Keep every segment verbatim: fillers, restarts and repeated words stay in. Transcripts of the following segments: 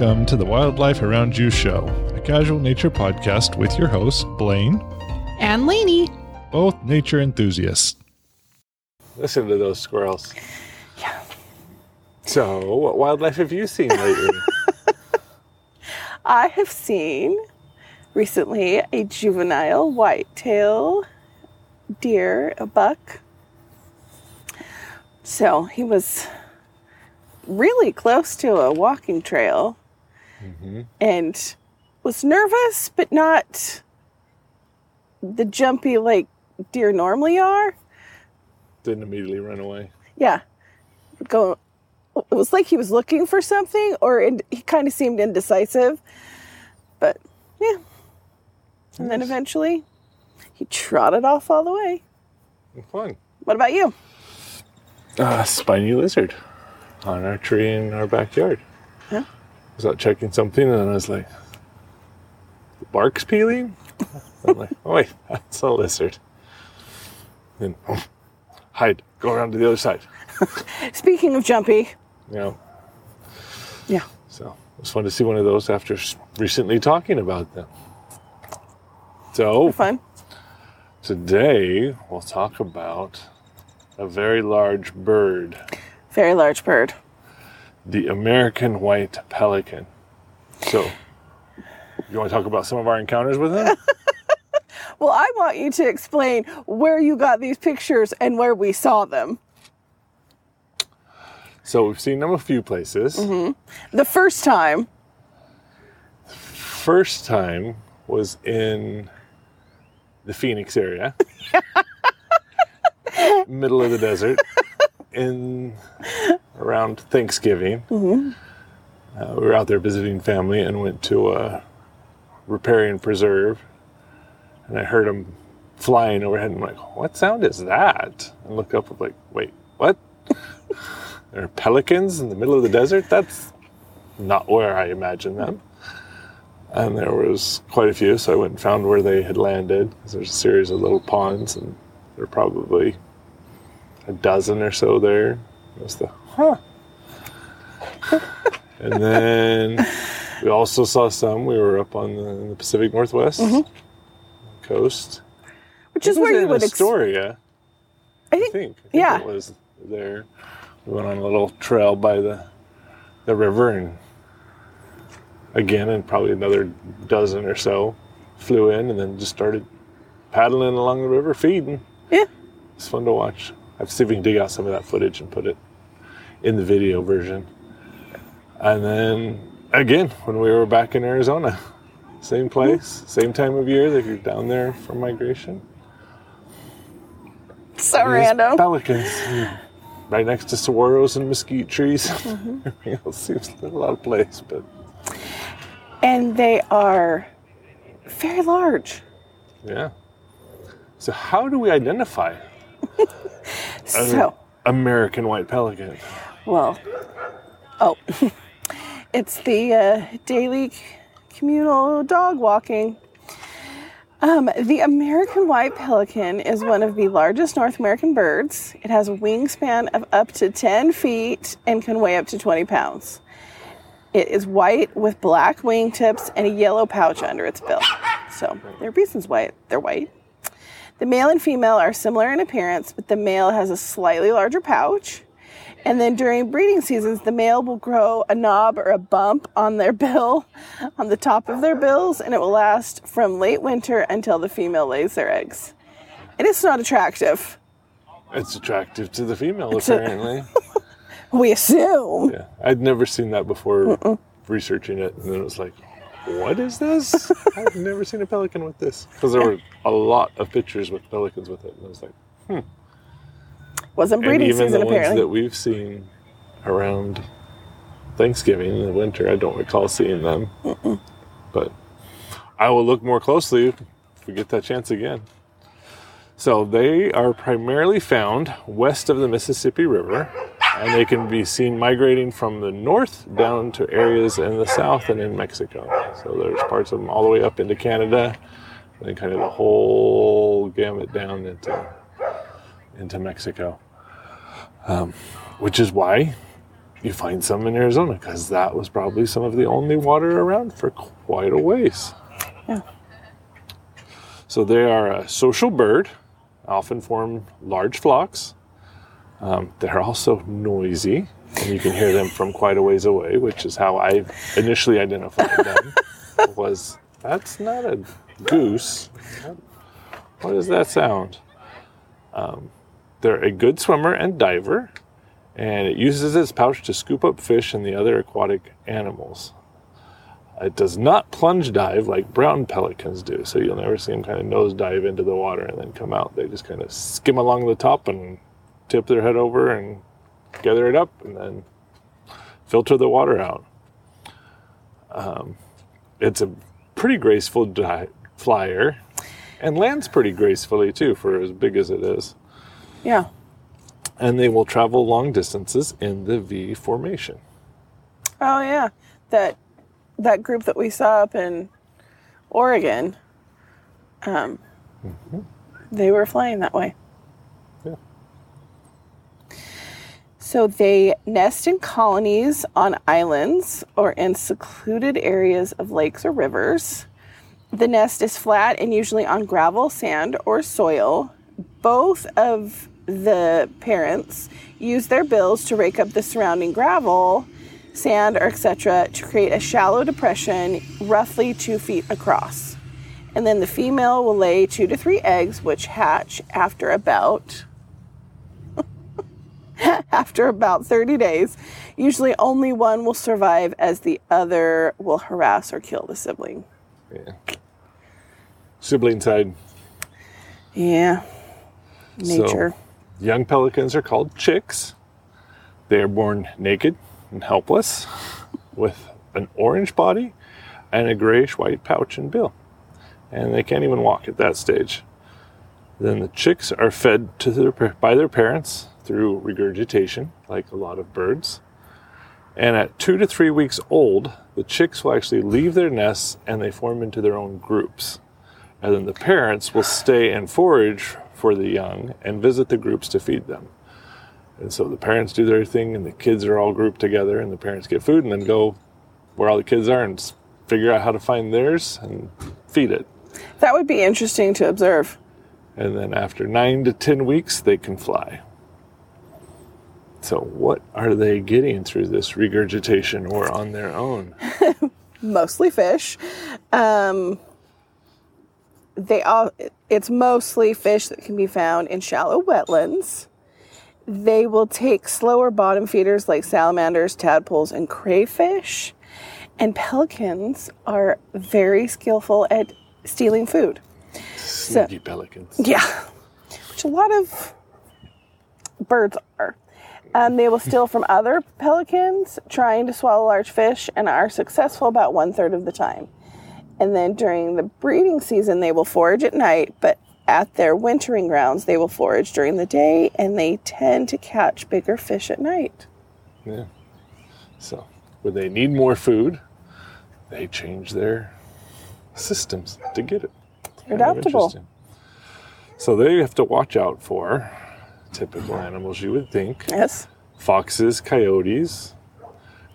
welcome to the Wildlife Around You show, a casual nature podcast with your hosts, Blaine and Lainey, both nature enthusiasts. Listen to those squirrels. Yeah. So, what wildlife have you seen lately? I have seen recently a juvenile whitetail deer, a buck. So, he was really close to a walking trail, mm-hmm. and was nervous, but not the jumpy like deer normally are. Didn't immediately run away. Yeah. Go. It was like he was looking for something, or in, he kind of seemed indecisive. But, yeah. And nice. Then eventually, he trotted off all the way. Fun. What about you? Uh, spiny lizard on our tree in our backyard. Huh? I was out checking something, and I was like, the bark's peeling? I'm like, oh, wait, that's a lizard. And, oh, hide. Go around to the other side. Speaking of jumpy. Yeah. Yeah. So, it was fun to see one of those after recently talking about them. So, fun. Today we'll talk about a very large bird. Very large bird. The American White Pelican. So, you want to talk about some of our encounters with him? Well, I want you to explain where you got these pictures and where we saw them. So we've seen them a few places. Mm-hmm. The first time. First time was in the Phoenix area. Middle of the desert. In around Thanksgiving. Mm-hmm. Uh, we were out there visiting family and went to a riparian preserve. And I heard them flying overhead. And I'm like, what sound is that? And look up, I'm like, wait, what? There are pelicans in the middle of the desert? That's not where I imagined them. And there was quite a few, so I went and found where they had landed. There's a series of little ponds, and there are probably a dozen or so there. It was the, huh. And then we also saw some. We were up on the, in the Pacific Northwest mm-hmm. coast. Which is where you would... Astoria, ex- I, think, I think. I think yeah. It was there. We went on a little trail by the the river, and again, and probably another dozen or so flew in, and then just started paddling along the river, feeding. Yeah, it's fun to watch. I have to see if we can dig out some of that footage and put it in the video version. And then again, when we were back in Arizona, same place, same time of year that you're down there for migration. So random pelicans. Right next to saguaros and mesquite trees. Mm-hmm. Everything else seems a lot of place, but. And they are very large. Yeah. So how do we identify so, an American white pelican? Well, oh, it's the uh, daily communal dog walking. Um, the American white pelican is one of the largest North American birds. It has a wingspan of up to ten feet and can weigh up to twenty pounds. It is white with black wingtips and a yellow pouch under its bill. So there are reasons why they're white. The male and female are similar in appearance, but the male has a slightly larger pouch. And then during breeding seasons, the male will grow a knob or a bump on their bill, on the top of their bills, and it will last from late winter until the female lays their eggs. And it's not attractive. It's attractive to the female, it's apparently. A, we assume. Yeah, I'd never seen that before Mm-mm. researching it, and then it was like, what is this? I've never seen a pelican with this. Because there were a lot of pictures with pelicans with it, and I was like, hmm. Wasn't breeding season, apparently. And even the ones that we've seen around Thanksgiving in the winter, I don't recall seeing them. Mm-mm. But I will look more closely if we get that chance again. So they are primarily found west of the Mississippi River, and they can be seen migrating from the north down to areas in the south and in Mexico. So there's parts of them all the way up into Canada, and then kind of the whole gamut down into, into Mexico. Um, which is why you find some in Arizona, because that was probably some of the only water around for quite a ways. Yeah. So they are a social bird, often form large flocks. Um, they're also noisy, and you can hear them from quite a ways away, which is how I initially identified them. Was, that's not a goose. What does that sound? Um, they're a good swimmer and diver, and it uses its pouch to scoop up fish and the other aquatic animals. It does not plunge dive like brown pelicans do, so you'll never see them kind of nose dive into the water and then come out. They just kind of skim along the top and tip their head over and gather it up and then filter the water out. Um, it's a pretty graceful di- flyer and lands pretty gracefully too for as big as it is. Yeah. And they will travel long distances in the V formation. Oh, yeah. That that group that we saw up in Oregon, um, mm-hmm. they were flying that way. Yeah. So they nest in colonies on islands or in secluded areas of lakes or rivers. The nest is flat and usually on gravel, sand, or soil. Both of the parents use their bills to rake up the surrounding gravel, sand, or et cetera to create a shallow depression roughly two feet across. And then the female will lay two to three eggs, which hatch after about after about thirty days. Usually only one will survive, as the other will harass or kill the sibling. Yeah. Sibling side. Yeah. Nature. So, young pelicans are called chicks. They are born naked and helpless with an orange body and a grayish-white pouch and bill. And they can't even walk at that stage. Then the chicks are fed to their, by their parents through regurgitation, like a lot of birds. And at two to three weeks old, the chicks will actually leave their nests and they form into their own groups. And then the parents will stay and forage for the young and visit the groups to feed them. And so the parents do their thing and the kids are all grouped together and the parents get food and then go where all the kids are and figure out how to find theirs and feed it. That would be interesting to observe. And then after nine to ten weeks, they can fly. So what are they getting through this regurgitation or on their own? Mostly fish. Um... They all, it's mostly fish that can be found in shallow wetlands. They will take slower bottom feeders like salamanders, tadpoles, and crayfish. And pelicans are very skillful at stealing food. Sneaky so, pelicans. Yeah, which a lot of birds are. Um, they will steal from other pelicans, trying to swallow large fish, and are successful about one-third of the time. And then during the breeding season, they will forage at night, but at their wintering grounds, they will forage during the day, and they tend to catch bigger fish at night. Yeah. So when they need more food, they change their systems to get it. They're adaptable. So they have to watch out for typical animals you would think. Yes. Foxes, coyotes,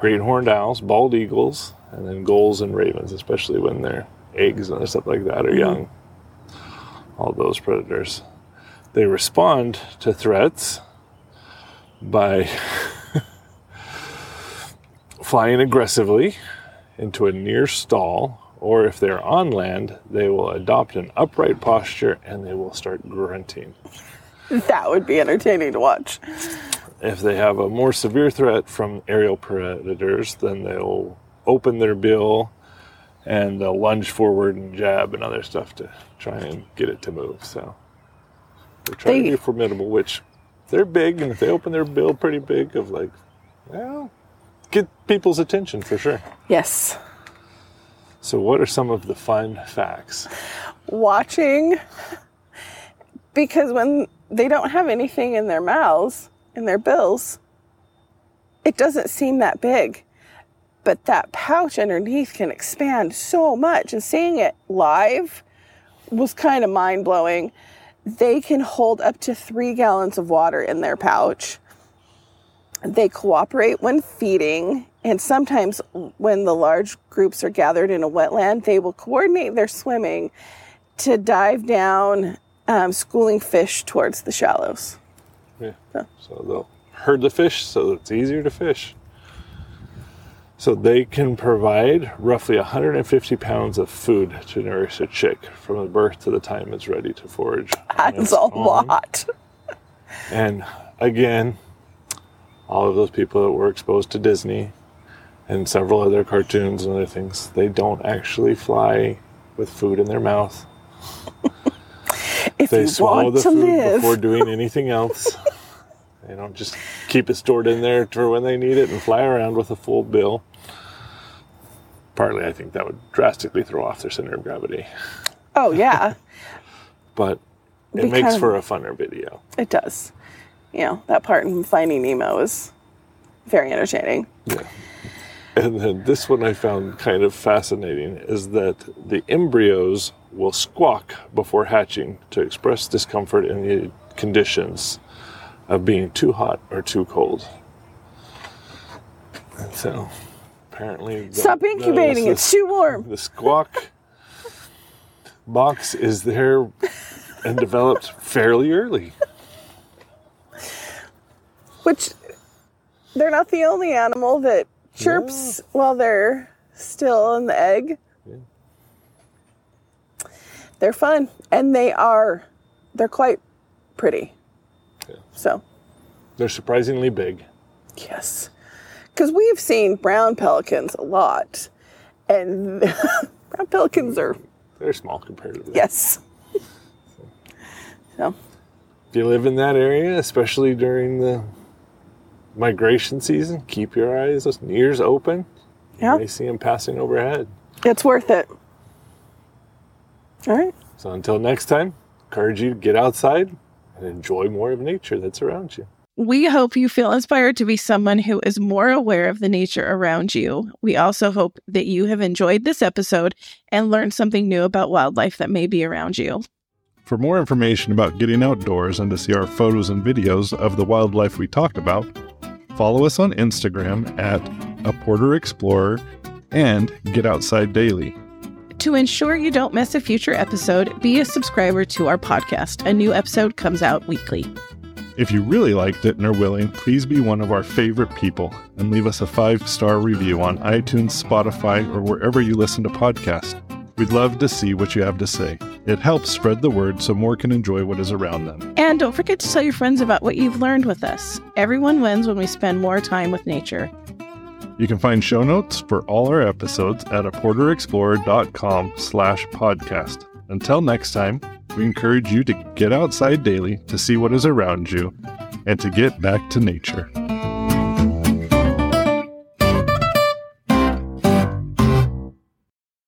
great horned owls, bald eagles, and then gulls and ravens, especially when their eggs and stuff like that are young. All those predators. They respond to threats by flying aggressively into a near stall, or if they're on land, they will adopt an upright posture and they will start grunting. That would be entertaining to watch. If they have a more severe threat from aerial predators, then they'll open their bill and they'll lunge forward and jab and other stuff to try and get it to move. So they're trying they, to be formidable, which they're big, and if they open their bill pretty big, of like, well, get people's attention for sure. Yes. So what are some of the fun facts? Watching, because when they don't have anything in their mouths, in their bills, it doesn't seem that big. But that pouch underneath can expand so much. And seeing it live was kind of mind-blowing. They can hold up to three gallons of water in their pouch. They cooperate when feeding, and sometimes when the large groups are gathered in a wetland, they will coordinate their swimming to dive down um, schooling fish towards the shallows. Yeah, so. so they'll herd the fish so it's easier to fish. So they can provide roughly one hundred fifty pounds of food to nourish a chick from the birth to the time it's ready to forage. That's a own. lot. And again, all of those people that were exposed to Disney and several other cartoons and other things, they don't actually fly with food in their mouth. If they swallow the food live. before doing anything else. They don't just keep it stored in there for when they need it and fly around with a full bill. Partly, I think that would drastically throw off their center of gravity. Oh, yeah. But it because makes for a funner video. It does. You know, that part in Finding Nemo is very entertaining. Yeah. And then this one I found kind of fascinating is that the embryos will squawk before hatching to express discomfort in the conditions of being too hot or too cold. And so, apparently... The, Stop incubating, the, it's the, too warm. The squawk box is there and developed fairly early. Which, they're not the only animal that chirps no. while they're still in the egg. Yeah. They're fun. And they are, they're quite pretty. Yeah. So, they're surprisingly big. Yes, because we've seen brown pelicans a lot, and brown pelicans are they're small comparatively. Yes. So. so, if you live in that area, especially during the migration season, keep your eyes and ears open. Yeah, you may see them passing overhead. It's worth it. All right. So until next time, encourage you to get outside. Enjoy more of nature that's around you. We hope you feel inspired to be someone who is more aware of the nature around you. We also hope that you have enjoyed this episode and learned something new about wildlife that may be around you. For more information about getting outdoors and to see our photos and videos of the wildlife we talked about, follow us on Instagram at A Porter Explorer and Get Outside Daily. To ensure you don't miss a future episode, be a subscriber to our podcast. A new episode comes out weekly. If you really liked it and are willing, please be one of our favorite people and leave us a five-star review on iTunes, Spotify, or wherever you listen to podcasts. We'd love to see what you have to say. It helps spread the word so more can enjoy what is around them. And don't forget to tell your friends about what you've learned with us. Everyone wins when we spend more time with nature. You can find show notes for all our episodes at aporterexplorer.com slash podcast. Until next time, we encourage you to get outside daily to see what is around you and to get back to nature.